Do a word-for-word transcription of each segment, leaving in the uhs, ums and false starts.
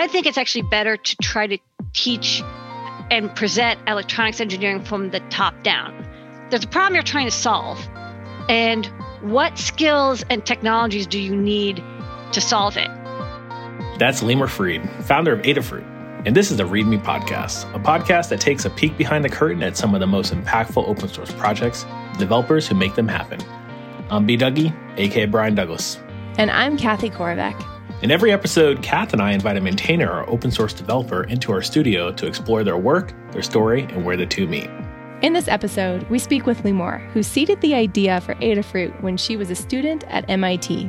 I think it's actually better to try to teach and present electronics engineering from the top down. There's a problem you're trying to solve, and what skills and technologies do you need to solve it? That's Limor Fried, founder of Adafruit. And this is the ReadMe Podcast, a podcast that takes a peek behind the curtain at some of the most impactful open source projects, the developers who make them happen. I'm B. Dougie, a k a. Brian Douglas. And I'm Kathy Korovec. In every episode, Kath and I invite a maintainer or open source developer into our studio to explore their work, their story, and where the two meet. In this episode, we speak with Limor, who seeded the idea for Adafruit when she was a student at M I T.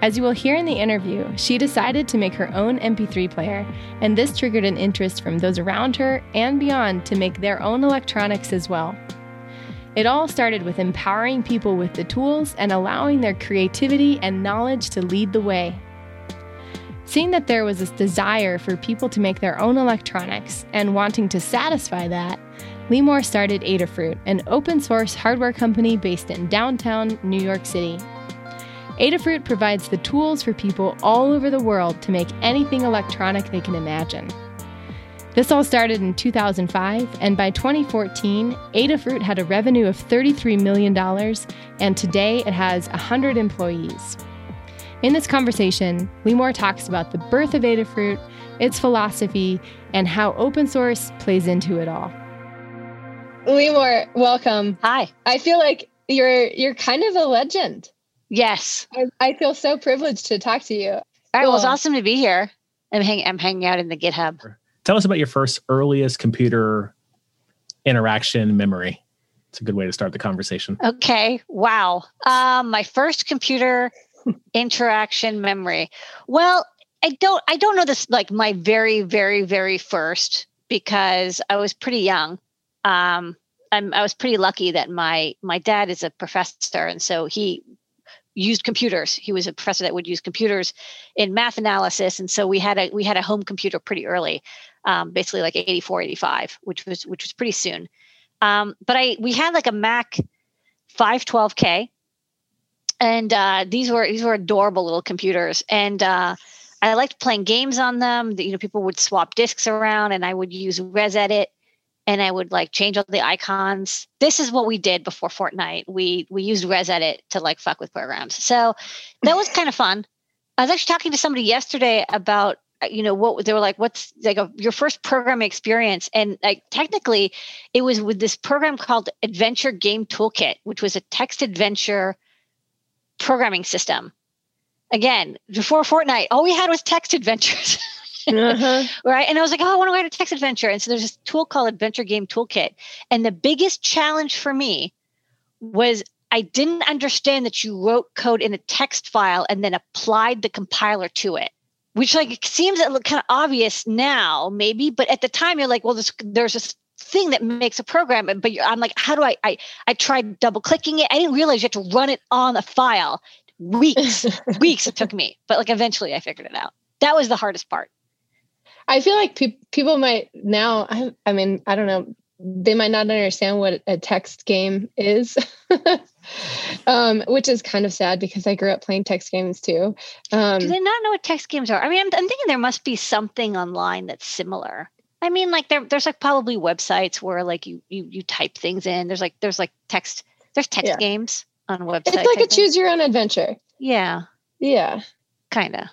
As you will hear in the interview, she decided to make her own M P three player, and this triggered an interest from those around her and beyond to make their own electronics as well. It all started with empowering people with the tools and allowing their creativity and knowledge to lead the way. Seeing that there was this desire for people to make their own electronics and wanting to satisfy that, Limor started Adafruit, an open source hardware company based in downtown New York City. Adafruit provides the tools for people all over the world to make anything electronic they can imagine. This all started in two thousand five, and by twenty fourteen, Adafruit had a revenue of thirty-three million dollars, and today it has one hundred employees. In this conversation, Limor talks about the birth of Adafruit, its philosophy, and how open source plays into it all. Limor, welcome. Hi. I feel like you're you're kind of a legend. Yes. I, I feel so privileged to talk to you. All right. Cool. Well, it's awesome to be here. I'm, hang, I'm hanging out in the GitHub. Tell us about your first earliest computer interaction memory. It's a good way to start the conversation. Okay. Wow. Um, my first computer interaction memory. Well, I don't, I don't know this, like my very, very, very first, because I was pretty young. Um, I'm, I was pretty lucky that my, my dad is a professor. And so he used computers. He was a professor that would use computers in math analysis. And so we had a, we had a home computer pretty early, um, basically like eighty-four, eighty-five, which was, which was pretty soon. Um, but I, we had like a Mac five twelve K, and, uh, these were, these were adorable little computers. And, uh, I liked playing games on them. You know, people would swap disks around, and I would use ResEdit, and I would like change all the icons. This is what we did before Fortnite. We we used ResEdit to like fuck with programs. So that was kind of fun. I was actually talking to somebody yesterday about, you know, what they were like, what's like a, your first programming experience? And like technically it was with this program called Adventure Game Toolkit, which was a text adventure programming system. Again, before Fortnite, all we had was text adventures. Uh-huh. Right. And I was like, oh, I want to write a text adventure. And so there's this tool called Adventure Game Toolkit. And the biggest challenge for me was I didn't understand that you wrote code in a text file and then applied the compiler to it, which like it seems kind of obvious now, maybe. But at the time, you're like, well, this, there's this thing that makes a program. But you're, I'm like, how do I, I, I tried double clicking it. I didn't realize you had to run it on a file. Weeks, weeks it took me. But like eventually I figured it out. That was the hardest part. I feel like pe- people might now, I, I mean, I don't know, they might not understand what a text game is, um, which is kind of sad because I grew up playing text games too. Um, Do they not know what text games are? I mean, I'm, I'm thinking there must be something online that's similar. I mean, like there, there's like probably websites where like you, you, you type things in. There's like, there's like text, there's text yeah. games on websites. It's like I a think. Choose your own adventure. Yeah. Yeah. Kind of.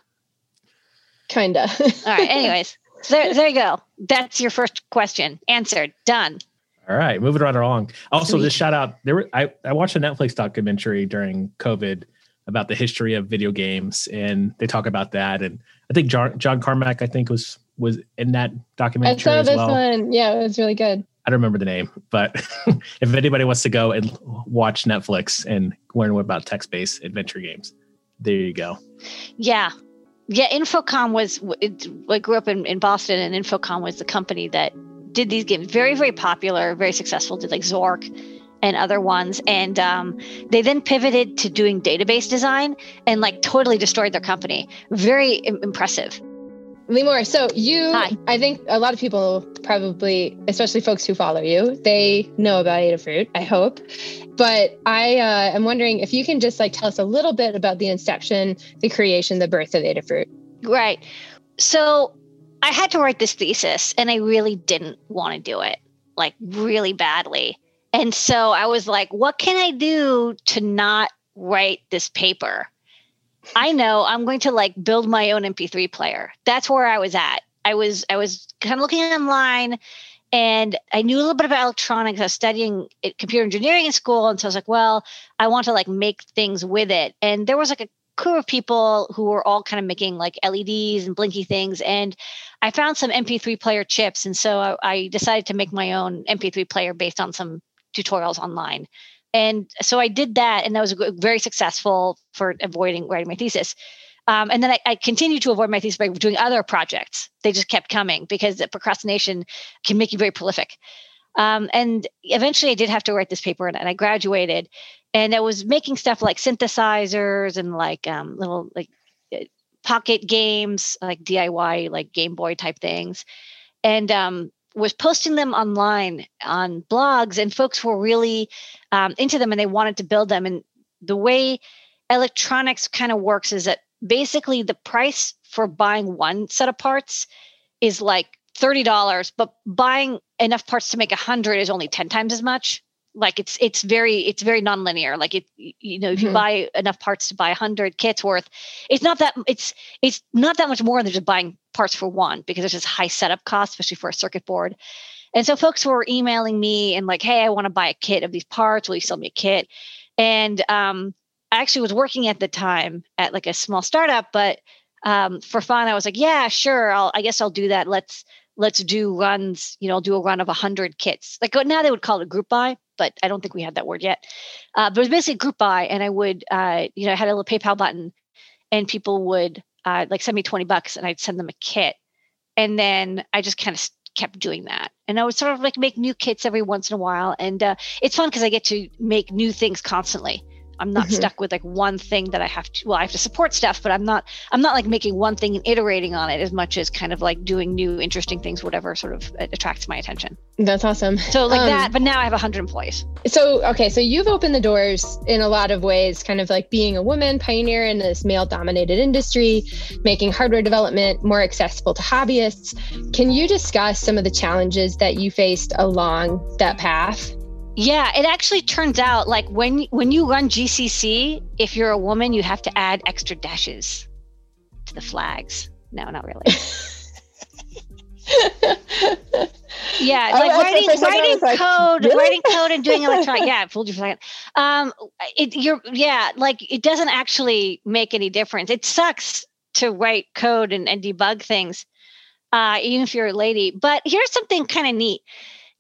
Kind of. All right. Anyways. There, there you go. That's your first question answered. Done. All right. Moving right along. Also, just shout out. There were, I, I watched a Netflix documentary during COVID about the history of video games, and they talk about that. And I think John, John Carmack, I think, was was in that documentary. I saw as this well. one. Yeah, it was really good. I don't remember the name, but if anybody wants to go and watch Netflix and learn about text-based adventure games, there you go. Yeah. Yeah, Infocom was, it, I grew up in, in Boston, and Infocom was the company that did these games. Very, very popular, very successful, did like Zork and other ones. And um, they then pivoted to doing database design and like totally destroyed their company. Very im- impressive. Limor, so you, Hi. I think a lot of people probably, especially folks who follow you, they know about Adafruit, I hope. But I uh, am wondering if you can just like tell us a little bit about the inception, the creation, the birth of Adafruit. Right. So I had to write this thesis, and I really didn't want to do it, like really badly. And so I was like, what can I do to not write this paper? I know I'm going to like build my own M P three player. That's where I was at. I was I was kind of looking online, and I knew a little bit about electronics. I was studying computer engineering in school. And so I was like, well, I want to like make things with it. And there was like a crew of people who were all kind of making like L E Ds and blinky things. And I found some M P three player chips. And so I, I decided to make my own M P three player based on some tutorials online. And so I did that, and that was very successful for avoiding writing my thesis. Um, and then I, I continued to avoid my thesis by doing other projects. They just kept coming because the procrastination can make you very prolific. Um, and eventually I did have to write this paper, and, and I graduated. And I was making stuff like synthesizers and like um, little like pocket games, like D I Y, like Game Boy type things, and um, was posting them online on blogs. And folks were really um, into them, and they wanted to build them. And the way electronics kind of works is that basically the price for buying one set of parts is like thirty dollars, but buying enough parts to make one hundred is only ten times as much. Like it's it's very it's very nonlinear. Like it you know if you mm-hmm. buy enough parts to buy one hundred kits worth, it's not that it's it's not that much more than just buying parts for one, because there's just high setup costs, especially for a circuit board. And so folks were emailing me and like, hey, I want to buy a kit of these parts. Will you sell me a kit? And um, I actually was working at the time at like a small startup, but um, for fun I was like, yeah, sure, I'll I guess I'll do that. Let's let's do runs. You know, I'll do a run of one hundred kits. Like now they would call it a group buy, but I don't think we had that word yet. Uh, but it was basically a group buy, and I would, uh, you know, I had a little PayPal button, and people would uh, like send me twenty bucks, and I'd send them a kit. And then I just kind of kept doing that. And I would sort of like make new kits every once in a while. And uh, it's fun because I get to make new things constantly. I'm not mm-hmm. stuck with like one thing that I have to, well, I have to support stuff, but I'm not, I'm not like making one thing and iterating on it as much as kind of like doing new, interesting things, whatever sort of attracts my attention. That's awesome. So like um, that, but now I have a hundred employees. So, okay. So you've opened the doors in a lot of ways, kind of like being a woman pioneer in this male dominated industry, making hardware development more accessible to hobbyists. Can you discuss some of the challenges that you faced along that path? Yeah, it actually turns out like when when you run G C C, if you're a woman, you have to add extra dashes to the flags. No, not really. Yeah, it's like I, writing I writing like, code, really? writing code and doing electronic. Yeah, I fooled you for a second. Um, it you're yeah, like it doesn't actually make any difference. It sucks to write code and, and debug things, uh, even if you're a lady. But here's something kind of neat.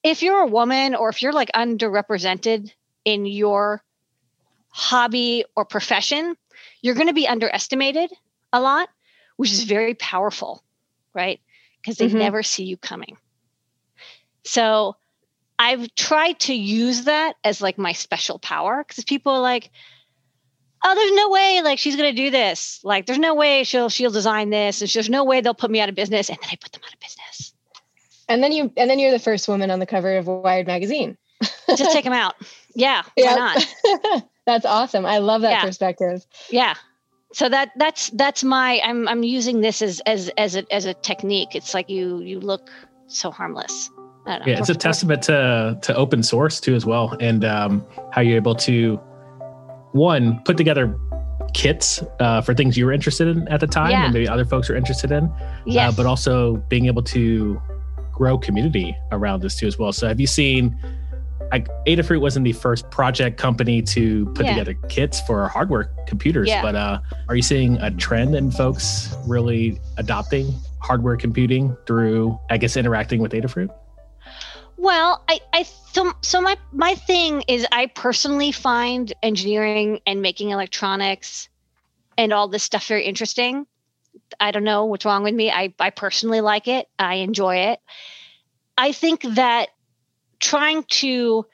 If you're a woman, or if you're like underrepresented in your hobby or profession, you're going to be underestimated a lot, which is very powerful, right? Because they mm-hmm. never see you coming. So I've tried to use that as like my special power, because people are like, oh, there's no way like she's going to do this. Like there's no way she'll she'll design this. And there's no way they'll put me out of business. And then I put them out of business. And then you, and then you're the first woman on the cover of Wired magazine. Just take them out. Yeah, yeah. Why not? That's awesome. I love that yeah. perspective. Yeah. So that that's that's my. I'm I'm using this as as as a as a technique. It's like you you look so harmless. I don't know. Yeah, it's a testament to to open source too as well, and um, how you're able to one put together kits uh, for things you were interested in at the time, yeah. and maybe other folks were interested in. Yeah. Uh, but also being able to grow community around this too as well. So have you seen, like Adafruit wasn't the first project company to put yeah. together kits for hardware computers, yeah. but uh, are you seeing a trend in folks really adopting hardware computing through, I guess, interacting with Adafruit? Well, I, I so, so my, my thing is I personally find engineering and making electronics and all this stuff very interesting. I don't know what's wrong with me. I, I personally like it. I enjoy it. I think that trying to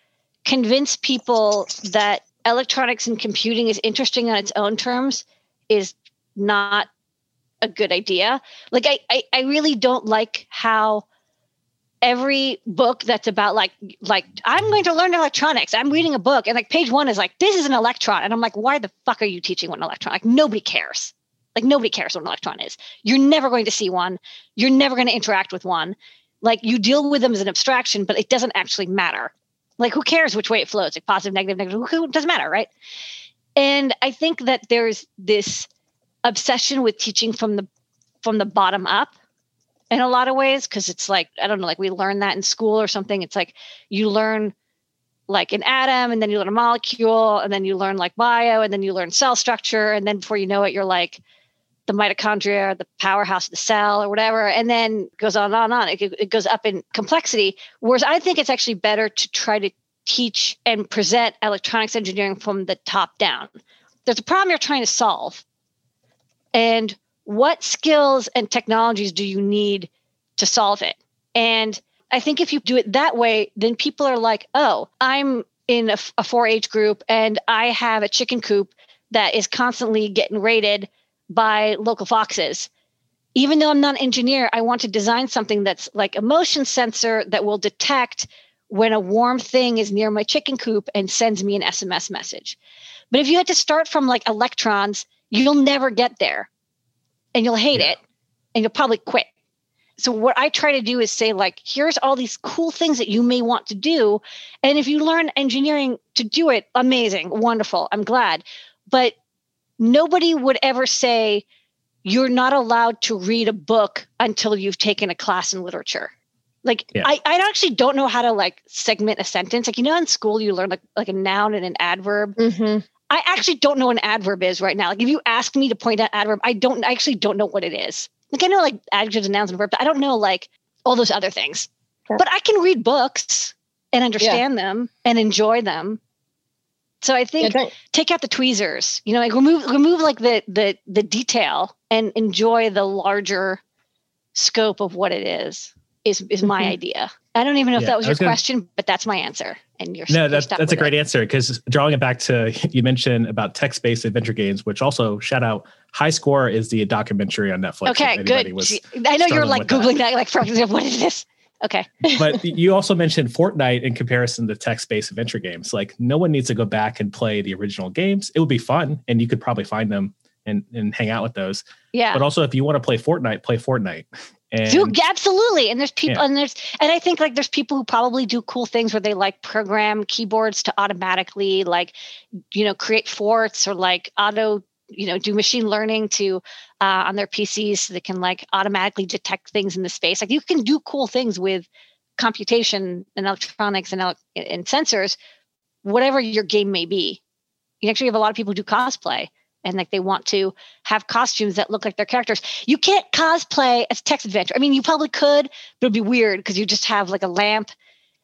convince people that electronics and computing is interesting on its own terms is not a good idea. Like I, I, I really don't like how every book that's about like, like I'm going to learn electronics. I'm reading a book and like page one is like, this is an electron. And I'm like, why the fuck are you teaching what an electron? Like nobody cares. Like, nobody cares what an electron is. You're never going to see one. You're never going to interact with one. Like, you deal with them as an abstraction, but it doesn't actually matter. Like, who cares which way it floats? Like, positive, negative, negative, who doesn't matter, right? And I think that there's this obsession with teaching from the from the bottom up in a lot of ways, because it's like, I don't know, like we learn that in school or something. It's like you learn like an atom, and then you learn a molecule, and then you learn like bio, and then you learn cell structure, and then before you know it, you're like the mitochondria, the powerhouse of the cell or whatever, and then it goes on and on and on. It, it goes up in complexity, whereas I think it's actually better to try to teach and present electronics engineering from the top down. There's a problem you're trying to solve. And what skills and technologies do you need to solve it? And I think if you do it that way, then people are like, oh, I'm in a, a four H group and I have a chicken coop that is constantly getting raided by local foxes. Even though I'm not an engineer, I want to design something that's like a motion sensor that will detect when a warm thing is near my chicken coop and sends me an S M S message. But if you had to start from like electrons, you'll never get there and you'll hate yeah. it and you'll probably quit. So what I try to do is say, like, here's all these cool things that you may want to do. And if you learn engineering to do it, amazing, wonderful, I'm glad. But nobody would ever say you're not allowed to read a book until you've taken a class in literature. Like, yeah. I, I actually don't know how to, like, segment a sentence. Like, you know, in school you learn, like, like a noun and an adverb. Mm-hmm. I actually don't know what an adverb is right now. Like, if you ask me to point out adverb, I don't, I actually don't know what it is. Like, I know, like, adjectives and nouns and verbs, but I don't know, like, all those other things. Sure. But I can read books and understand yeah. them and enjoy them. So I think yeah, take out the tweezers, you know, like remove, remove like the, the, the detail and enjoy the larger scope of what it is, is, is my mm-hmm. idea. I don't even know yeah, if that was, was your gonna... question, but that's my answer. And you're no, that's, that's a great it. answer. Because drawing it back to, you mentioned about text-based adventure games, which also shout out High Score is the documentary on Netflix. Okay, good. Was I know you're like Googling that, that like, for example, what is this? Okay. But you also mentioned Fortnite in comparison to text-based adventure games. Like, no one needs to go back and play the original games. It would be fun, and you could probably find them and, and hang out with those. Yeah. But also, if you want to play Fortnite, play Fortnite. And, Dude, absolutely. And there's people yeah. and there's and I think like there's people who probably do cool things where they like program keyboards to automatically like, you know, create forts or like auto, you know, do machine learning to uh, on their P Cs so they can like automatically detect things in the space. Like, you can do cool things with computation and electronics and, ele- and sensors, whatever your game may be. You actually have a lot of people who do cosplay. And like they want to have costumes that look like their characters. You can't cosplay as text adventure. I mean, you probably could, but it'd be weird because you just have like a lamp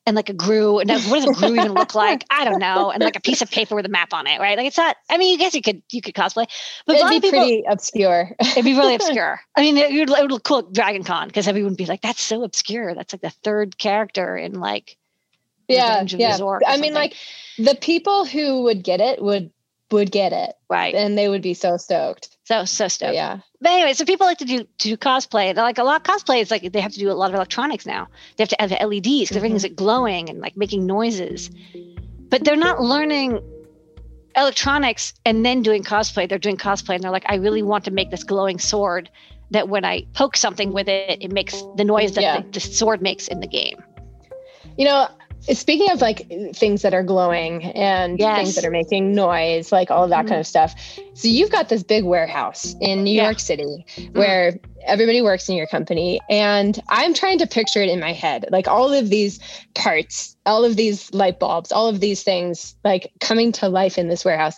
and like a GRU. And what does a GRU even look like? I don't know. And like a piece of paper with a map on it, right? Like, it's not. I mean, you guess you could you could cosplay, but it'd a lot be of people, pretty obscure. It'd be really obscure. I mean, it, it would look cool at Dragon Con because everyone would be like, "That's so obscure. That's like the third character in like." Yeah, yeah. I mean, like the people who would get it would. would get it. Right. And they would be so stoked. So, so stoked. But yeah. But anyway, so people like to do, to do cosplay. They're like a lot of cosplay is like, they have to do a lot of electronics now. They have to have L E Ds because mm-hmm. everything's like glowing and like making noises, but they're not learning electronics and then doing cosplay. They're doing cosplay and they're like, I really want to make this glowing sword that when I poke something with it, it makes the noise that yeah. the, the sword makes in the game. You know, speaking of like things that are glowing and yes. things that are making noise, like all of that mm-hmm. kind of stuff. So you've got this big warehouse in New yeah. York City where mm-hmm. everybody works in your company. And I'm trying to picture it in my head, like all of these parts, all of these light bulbs, all of these things like coming to life in this warehouse.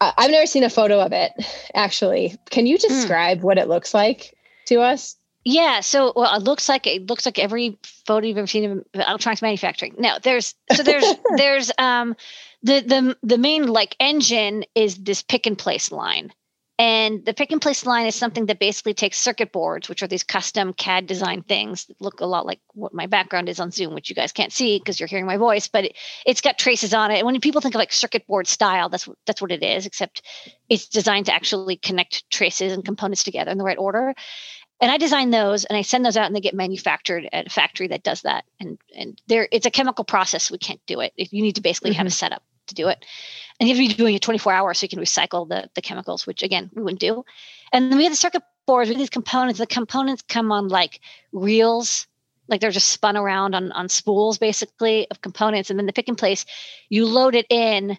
Uh, I've never seen a photo of it, actually. Can you describe mm. what it looks like to us? Yeah, so well, it looks like it looks like every photo you've ever seen of electronics manufacturing. No, there's so there's there's um the the the main like engine is this pick and place line, and the pick and place line is something that basically takes circuit boards, which are these custom C A D design things that look a lot like what my background is on Zoom, which you guys can't see because you're hearing my voice, but it, it's got traces on it. And when people think of like circuit board style, that's that's what it is, except it's designed to actually connect traces and components together in the right order. And I design those and I send those out and they get manufactured at a factory that does that. And and there it's a chemical process. We can't do it. You need to basically mm-hmm. have a setup to do it. And you have to be doing it twenty-four hours so you can recycle the, the chemicals, which again, we wouldn't do. And then we had the circuit boards with these components. The components come on like reels, like they're just spun around on, on spools basically of components. And then the pick and place, you load it in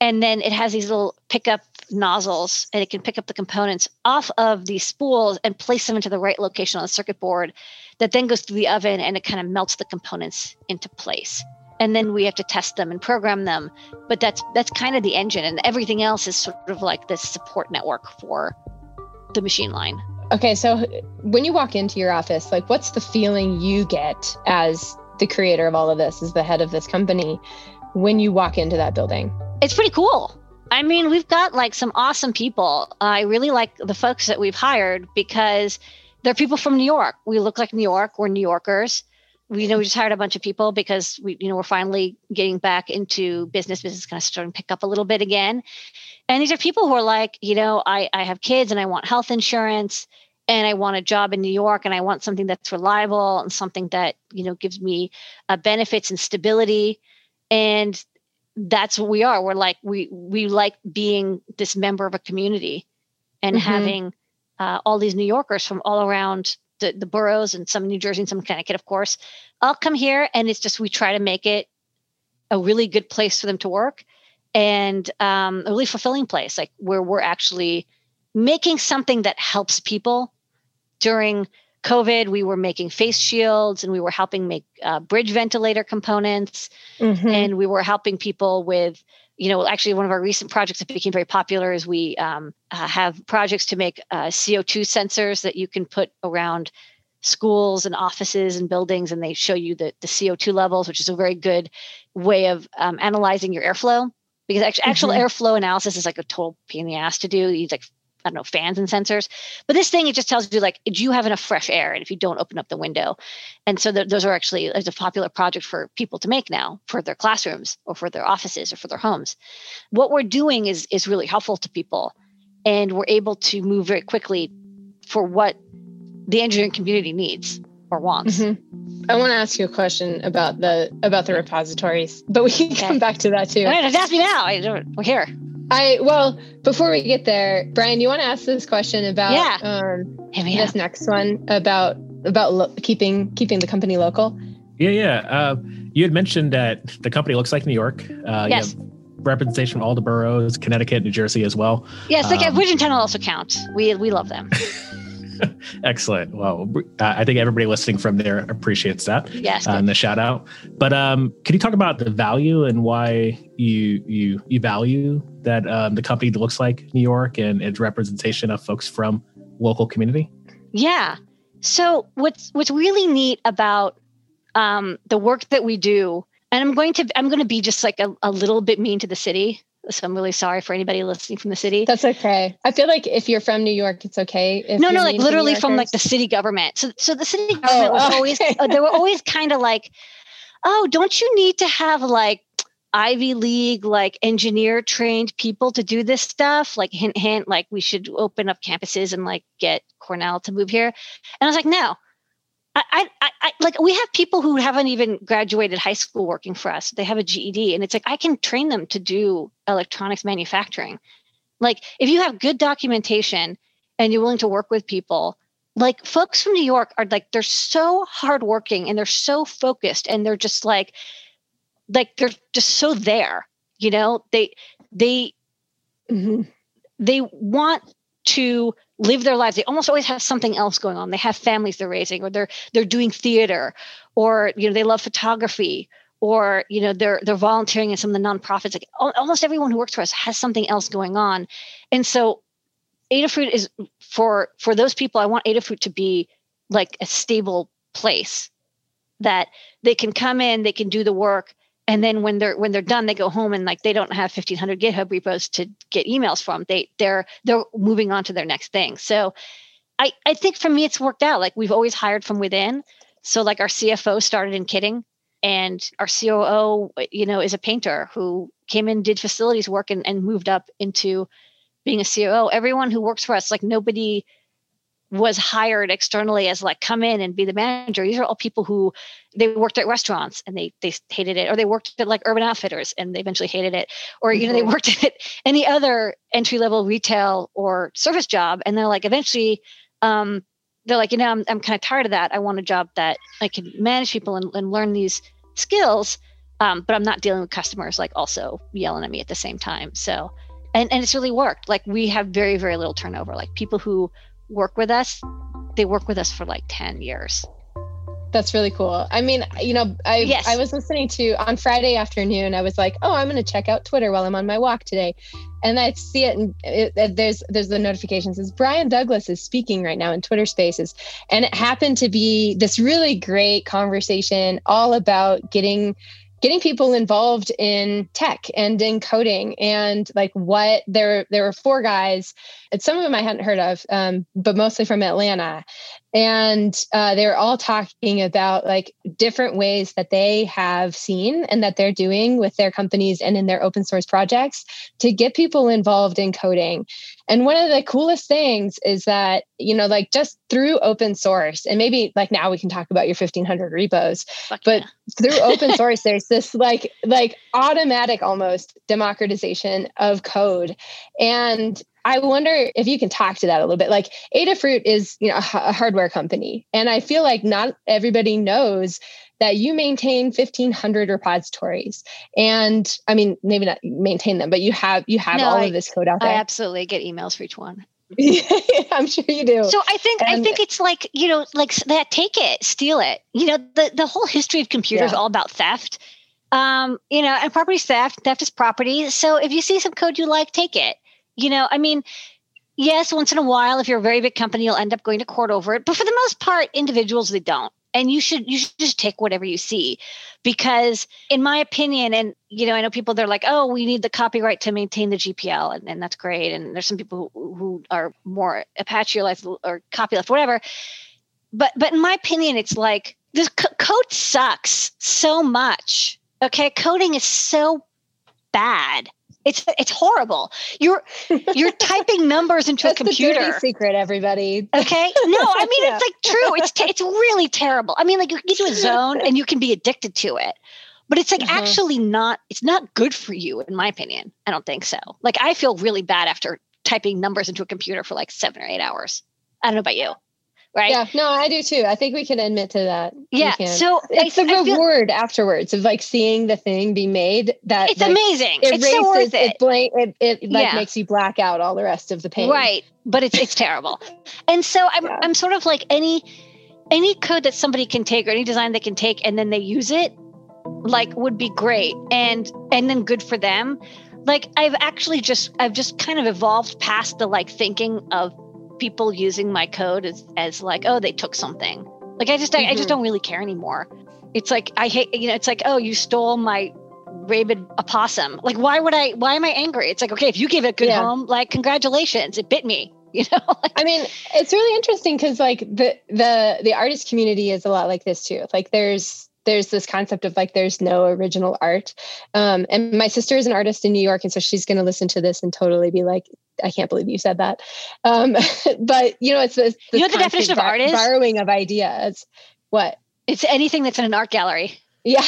and then it has these little pickup nozzles and it can pick up the components off of these spools and place them into the right location on the circuit board that then goes through the oven and it kind of melts the components into place. And then we have to test them and program them. But that's that's kind of the engine. And everything else is sort of like this support network for the machine line. Okay, so when you walk into your office, like what's the feeling you get as the creator of all of this, as the head of this company, when you walk into that building? It's pretty cool. I mean, we've got like some awesome people. I really like the folks that we've hired because they're people from New York. We look like New York. We're New Yorkers. We, you know, we just hired a bunch of people because we, you know, we're finally getting back into business. Business is kind of starting to pick up a little bit again. And these are people who are like, you know, I, I have kids and I want health insurance and I want a job in New York and I want something that's reliable and something that, you know, gives me uh, benefits and stability. And that's what we are. We're like, we, we like being this member of a community and mm-hmm. having uh, all these New Yorkers from all around The, the boroughs and some New Jersey and some Connecticut, of course, all come here. And it's just, we try to make it a really good place for them to work and um, a really fulfilling place, like where we're actually making something that helps people. During COVID, we were making face shields and we were helping make uh, bridge ventilator components. Mm-hmm. And we were helping people with, you know, actually one of our recent projects that became very popular is we um, uh, have projects to make uh, C O two sensors that you can put around schools and offices and buildings, and they show you the, the C O two levels, which is a very good way of um, analyzing your airflow, because actual, mm-hmm. actual airflow analysis is like a total pain in the ass to do. You need like, I don't know, fans and sensors. But this thing, it just tells you like, do you have enough fresh air? And if you don't, open up the window. And so th- those are actually, there's a popular project for people to make now for their classrooms or for their offices or for their homes. What we're doing is is really helpful to people. And we're able to move very quickly for what the engineering community needs or wants. Mm-hmm. I want to ask you a question about the about the repositories, but we can okay. come back to that too. All right, just ask me now. I don't, we're here. I well, before we get there, Brian, you want to ask this question about yeah. um, this up. next one about about lo- keeping keeping the company local? Yeah, yeah. Uh, you had mentioned that the company looks like New York. Uh, yes. You have representation from all the boroughs, Connecticut, New Jersey as well. Yes, like um, Bridgetown also counts. We we love them. Excellent. Well, I think everybody listening from there appreciates that. Yes, uh, and the shout out. But um, can you talk about the value and why you you you value that um, the company looks like New York and its representation of folks from local community? Yeah. So what's what's really neat about um, the work that we do, and I'm going to I'm going to be just like a, a little bit mean to the city. So I'm really sorry for anybody listening from the city. That's okay. I feel like if you're from New York, it's okay. If no, no, like literally from like the city government. So, so the city government oh, was okay. always, they were always kind of like, oh, don't you need to have like Ivy League, like engineer trained people to do this stuff? Like hint, hint, like we should open up campuses and like get Cornell to move here. And I was like, no, I, I, I like we have people who haven't even graduated high school working for us. They have a G E D, and it's like I can train them to do electronics manufacturing. Like if you have good documentation and you're willing to work with people, like folks from New York are like they're so hardworking and they're so focused and they're just like, like they're just so there. You know, they they mm-hmm. they want to live their lives. They almost always have something else going on. They have families they're raising, or they're they're doing theater, or you know they love photography, or you know they're they're volunteering in some of the nonprofits. Like almost everyone who works for us has something else going on, and so Adafruit is for for those people. I want Adafruit to be like a stable place that they can come in, they can do the work, and then when they're when they're done, they go home and like they don't have fifteen hundred GitHub repos to get emails from. They they're they're moving on to their next thing. So, I I think for me it's worked out. Like we've always hired from within. So like our C F O started in kitting, and our C O O you know is a painter who came in, did facilities work, and and moved up into being a C O O. Everyone who works for us, like nobody was hired externally as like, come in and be the manager. These are all people who, they worked at restaurants and they they hated it, or they worked at like Urban Outfitters and they eventually hated it, or you know they worked at any other entry level retail or service job, and they're like eventually um, they're like you know I'm I'm kind of tired of that. I want a job that I can manage people and, and learn these skills, um, but I'm not dealing with customers like also yelling at me at the same time. So and and it's really worked. Like we have very very little turnover. Like people who work with us, they work with us for like ten years. That's really cool. I mean, you know, I yes. I was listening to on Friday afternoon, I was like, oh, I'm going to check out Twitter while I'm on my walk today. And I see it, and it, it, there's there's the notifications. It's Brian Douglas is speaking right now in Twitter Spaces. And it happened to be this really great conversation all about getting getting people involved in tech and in coding, and like what there, there were four guys, and some of them I hadn't heard of, um, but mostly from Atlanta. And uh, they were all talking about like different ways that they have seen and that they're doing with their companies and in their open source projects to get people involved in coding. And one of the coolest things is that, you know, like just through open source, and maybe like now we can talk about your fifteen hundred repos, Fuck but yeah. through open source, there's this like, like automatic almost democratization of code. And I wonder if you can talk to that a little bit. Like Adafruit is, you know, a, a hardware company. And I feel like not everybody knows that you maintain fifteen hundred repositories, and I mean, maybe not maintain them, but you have, you have no, all I, of this code out there. I absolutely get emails for each one. I'm sure you do. So I think, and I think it's like, you know, like that, take it, steal it, you know, the, the whole history of computers, yeah. all about theft, um, you know, and property theft, theft is property. So if you see some code you like, take it, you know, I mean, yes, once in a while, if you're a very big company, you'll end up going to court over it. But for the most part, individuals, they don't. And you should you should just take whatever you see, because in my opinion, and you know, I know people, they're like, oh, we need the copyright to maintain the G P L, and, and that's great. And there's some people who, who are more Apache life or copyleft, whatever. But but in my opinion, it's like this co- code sucks so much. Okay, coding is so bad. It's it's horrible. You're you're typing numbers into That's a computer. The dirty secret, everybody. Okay. No, I mean yeah. it's like true. It's te- it's really terrible. I mean, like you get to a zone and you can be addicted to it, but it's like uh-huh. actually not. It's not good for you, in my opinion. I don't think so. Like I feel really bad after typing numbers into a computer for like seven or eight hours. I don't know about you. Right? Yeah, no, I do too. I think we can admit to that. Yeah, so it's I, the I reward feel, afterwards of like seeing the thing be made. That it's like, amazing. It it's races, so worth it. It, blank, it, it like yeah. makes you black out all the rest of the pain. Right, but it's it's terrible. And so I'm yeah. I'm sort of like any any code that somebody can take or any design they can take and then they use it, like would be great and and then good for them. Like I've actually just I've just kind of evolved past the like thinking of people using my code as, as like, oh, they took something. Like, I just, I, mm-hmm. I just don't really care anymore. It's like, I hate, you know, it's like, oh, you stole my rabid opossum. Like, why would I, why am I angry? It's like, okay, if you gave it a good yeah. home, like, congratulations, it bit me. You know, like, I mean, it's really interesting because like the, the, the artist community is a lot like this too. Like there's, there's this concept of like, there's no original art. Um, and my sister is an artist in New York. And so she's going to listen to this and totally be like, I can't believe you said that. Um, but you know, it's this, this you know what the definition of art is? Borrowing of ideas. What? It's anything that's in an art gallery. Yeah.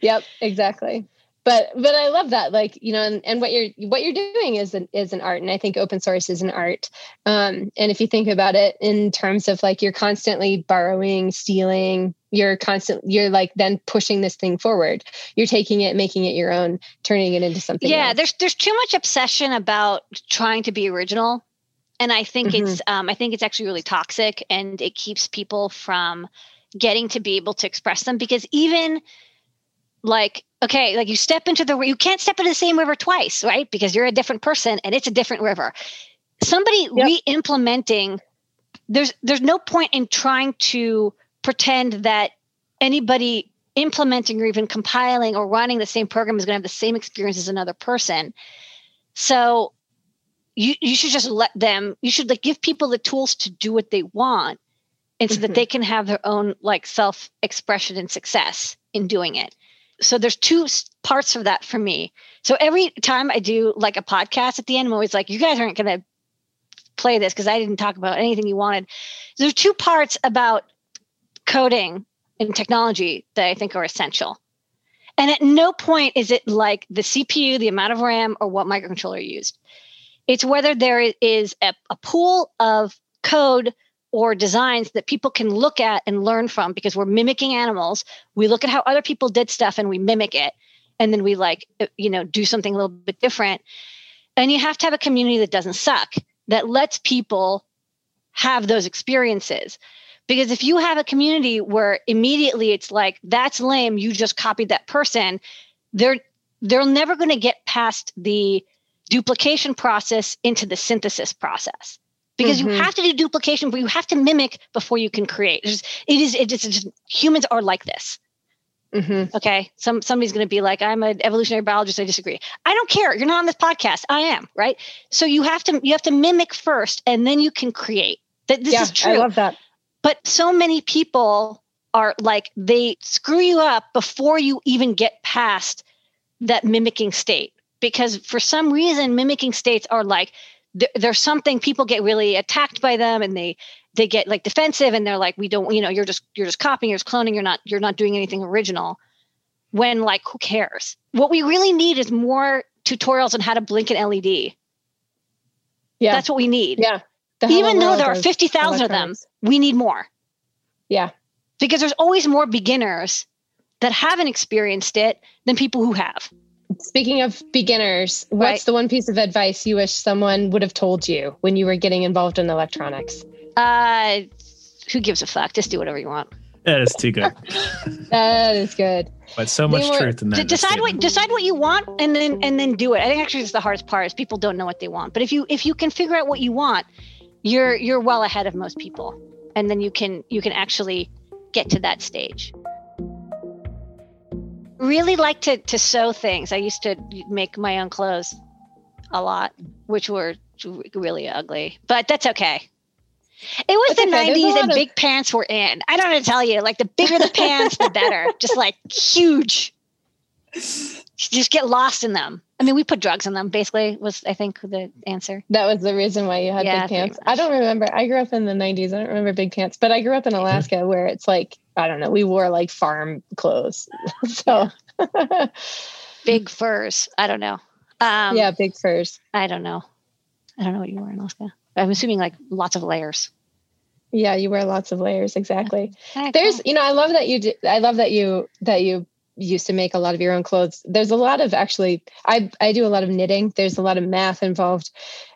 Yep, exactly. But, but I love that, like, you know, and, and what you're, what you're doing is an, is an art. And I think open source is an art. Um, and if you think about it in terms of like, you're constantly borrowing, stealing, you're constant, you're like then pushing this thing forward. You're taking it, making it your own, turning it into something. Yeah. Else. There's, there's too much obsession about trying to be original. And I think mm-hmm. it's, um, I think it's actually really toxic, and it keeps people from getting to be able to express them, because even like, okay, like you step into the, you can't step into the same river twice, right? Because you're a different person and it's a different river. Somebody yep. re-implementing, there's, there's no point in trying to pretend that anybody implementing or even compiling or running the same program is going to have the same experience as another person. So you, you should just let them, you should like give people the tools to do what they want. And so mm-hmm. that they can have their own like self-expression and success in doing it. So there's two parts of that for me. So every time I do like a podcast at the end, I'm always like, you guys aren't going to play this because I didn't talk about anything you wanted. There's two parts about coding and technology that I think are essential. And at no point is it like the C P U, the amount of RAM, or what microcontroller you used. It's whether there is a, a pool of code or designs that people can look at and learn from, because we're mimicking animals. We look at how other people did stuff and we mimic it. And then we like, you know, do something a little bit different. And you have to have a community that doesn't suck, that lets people have those experiences. Because if you have a community where immediately it's like, that's lame, you just copied that person, they're, they're never going to get past the duplication process into the synthesis process. Because mm-hmm. you have to do duplication, but you have to mimic before you can create. It's just, it is, it is just, humans are like this. Mm-hmm. Okay. Some, somebody's going to be like, I'm an evolutionary biologist. I disagree. I don't care. You're not on this podcast. I am. Right. So you have to, you have to mimic first and then you can create. That This yeah, is true. I love that. But so many people are like, they screw you up before you even get past that mimicking state. Because for some reason, mimicking states are like, there's something people get really attacked by them and they, they get like defensive and they're like, we don't, you know, you're just, you're just copying, you're just cloning. You're not, you're not doing anything original, when like, who cares? What we really need is more tutorials on how to blink an L E D. Yeah. That's what we need. Yeah. The Even though there are fifty thousand of them, we need more. Yeah. Because there's always more beginners that haven't experienced it than people who have. Speaking of beginners, what's right. the one piece of advice you wish someone would have told you when you were getting involved in electronics? Uh, who gives a fuck? Just do whatever you want. That is too good. That is good. But so much were, truth in that. Decide what decide what you want, and then and then do it. I think actually it's the hardest part is people don't know what they want. But if you if you can figure out what you want, you're you're well ahead of most people, and then you can you can actually get to that stage. Really like to, to sew things. I used to make my own clothes a lot, which were really ugly, but that's okay. It was that's the okay. nineties and of... big pants were in. I don't know to tell you, like the bigger the pants, the better. Just like huge. Just get lost in them. I mean, we put drugs in them basically was, I think, the answer. That was the reason why you had yeah, big pants. I don't remember. I grew up in the nineties. I don't remember big pants, but I grew up in Alaska where it's like, I don't know. We wore like farm clothes. So big furs. I don't know. Um, yeah, big furs. I don't know. I don't know what you wore in Alaska. I'm assuming like lots of layers. Yeah, you wear lots of layers. Exactly. Okay. There's, you know, I love that you do, I love that you, that you used to make a lot of your own clothes. There's a lot of actually, I, I do a lot of knitting. There's a lot of math involved.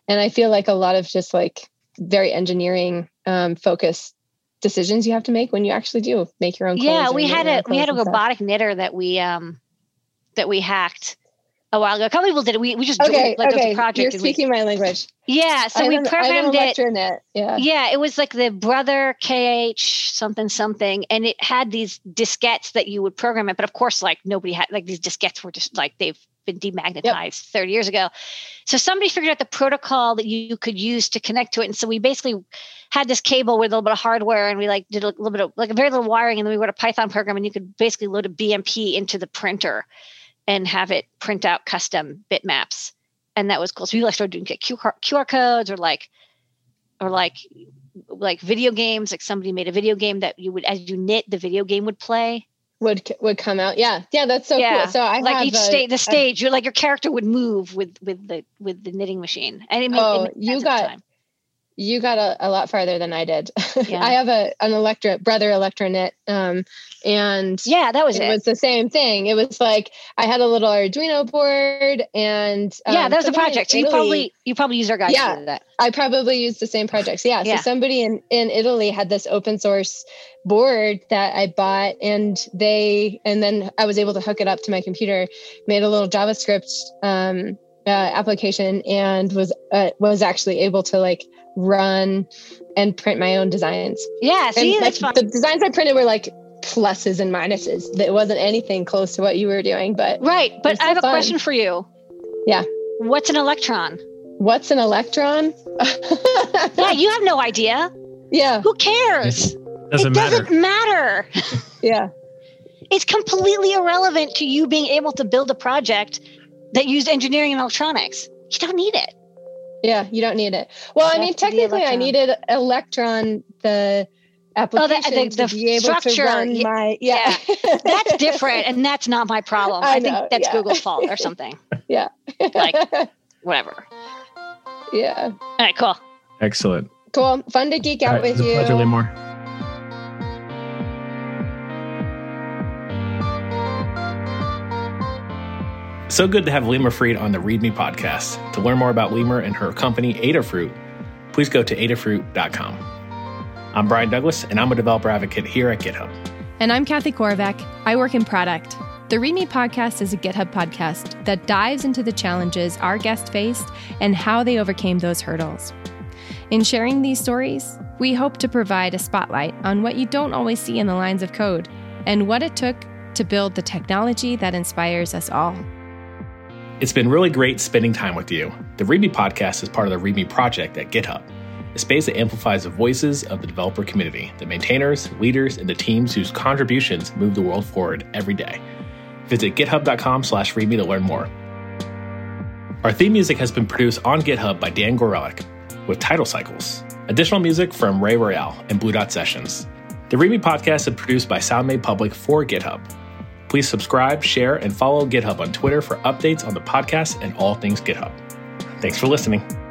And I feel like a lot of just like very engineering um, focused decisions you have to make when you actually do make your own clothes. Yeah, we had a we had a robotic stuff. Knitter that we um that we hacked a while ago. A couple people did it. We we just okay, like okay. There was a project. You're speaking we, my language. Yeah, so I we programmed it. Knit. Yeah. Yeah, it was like the Brother K H something something, and it had these diskettes that you would program it. But of course, like nobody had like these diskettes were just like they've been demagnetized yep. thirty years ago. So somebody figured out the protocol that you could use to connect to it. And so we basically had this cable with a little bit of hardware and we like did a little bit of like a very little wiring. And then we wrote a Python program and you could basically load a B M P into the printer and have it print out custom bitmaps. And that was cool. So we like started doing Q R codes or like, or like, like video games. Like somebody made a video game that you would, as you knit, the video game would play. Would would come out, yeah, yeah. That's so yeah. cool. So I like have each stage, the stage. You're like your character would move with with the with the knitting machine. And it made, oh, it you got you got a, a lot farther than I did. Yeah. I have a an Electra Brother Electra Knit, um, and yeah, that was it, it. Was the same thing. It was like I had a little Arduino board, and um, yeah, that was a project. So you probably you probably used our guide. Yeah, to do that. I probably used the same projects. Yeah. yeah. So somebody in in Italy had this open source board that I bought, and they and then I was able to hook it up to my computer, made a little JavaScript um, uh, application, and was uh, was actually able to like run and print my own designs. Yeah, see, and, that's like, fun. The designs I printed were like pluses and minuses. It wasn't anything close to what you were doing, but right. But I have fun. a question for you. Yeah. What's an electron? What's an electron? Yeah, you have no idea. Yeah. Who cares? Doesn't it matter. doesn't matter. Yeah. It's completely irrelevant to you being able to build a project that used engineering and electronics. You don't need it. Yeah, you don't need it. Well, I mean, technically, I needed Electron, the application, oh, the, the, the to be able structure. to run my... Yeah, yeah. That's different, and that's not my problem. I, I know, think that's yeah. Google's fault or something. Yeah. Like, whatever. Yeah. All right, cool. Excellent. Cool. Fun to geek out right, with you. It's a pleasure, Limor. So good to have Limor Fried on the ReadMe podcast. To learn more about Limor and her company, Adafruit, please go to adafruit dot com. I'm Brian Douglas, and I'm a developer advocate here at GitHub. And I'm Kathy Korovec. I work in product. The ReadMe podcast is a GitHub podcast that dives into the challenges our guests faced and how they overcame those hurdles. In sharing these stories, we hope to provide a spotlight on what you don't always see in the lines of code and what it took to build the technology that inspires us all. It's been really great spending time with you. The ReadMe podcast is part of the ReadMe project at GitHub, a space that amplifies the voices of the developer community, the maintainers, leaders, and the teams whose contributions move the world forward every day. Visit github dot com slash readme to learn more. Our theme music has been produced on GitHub by Dan Gorelick with Tidal Cycles. Additional music from Ray Royale and Blue Dot Sessions. The ReadMe podcast is produced by SoundMade Public for GitHub. Please subscribe, share, and follow GitHub on Twitter for updates on the podcast and all things GitHub. Thanks for listening.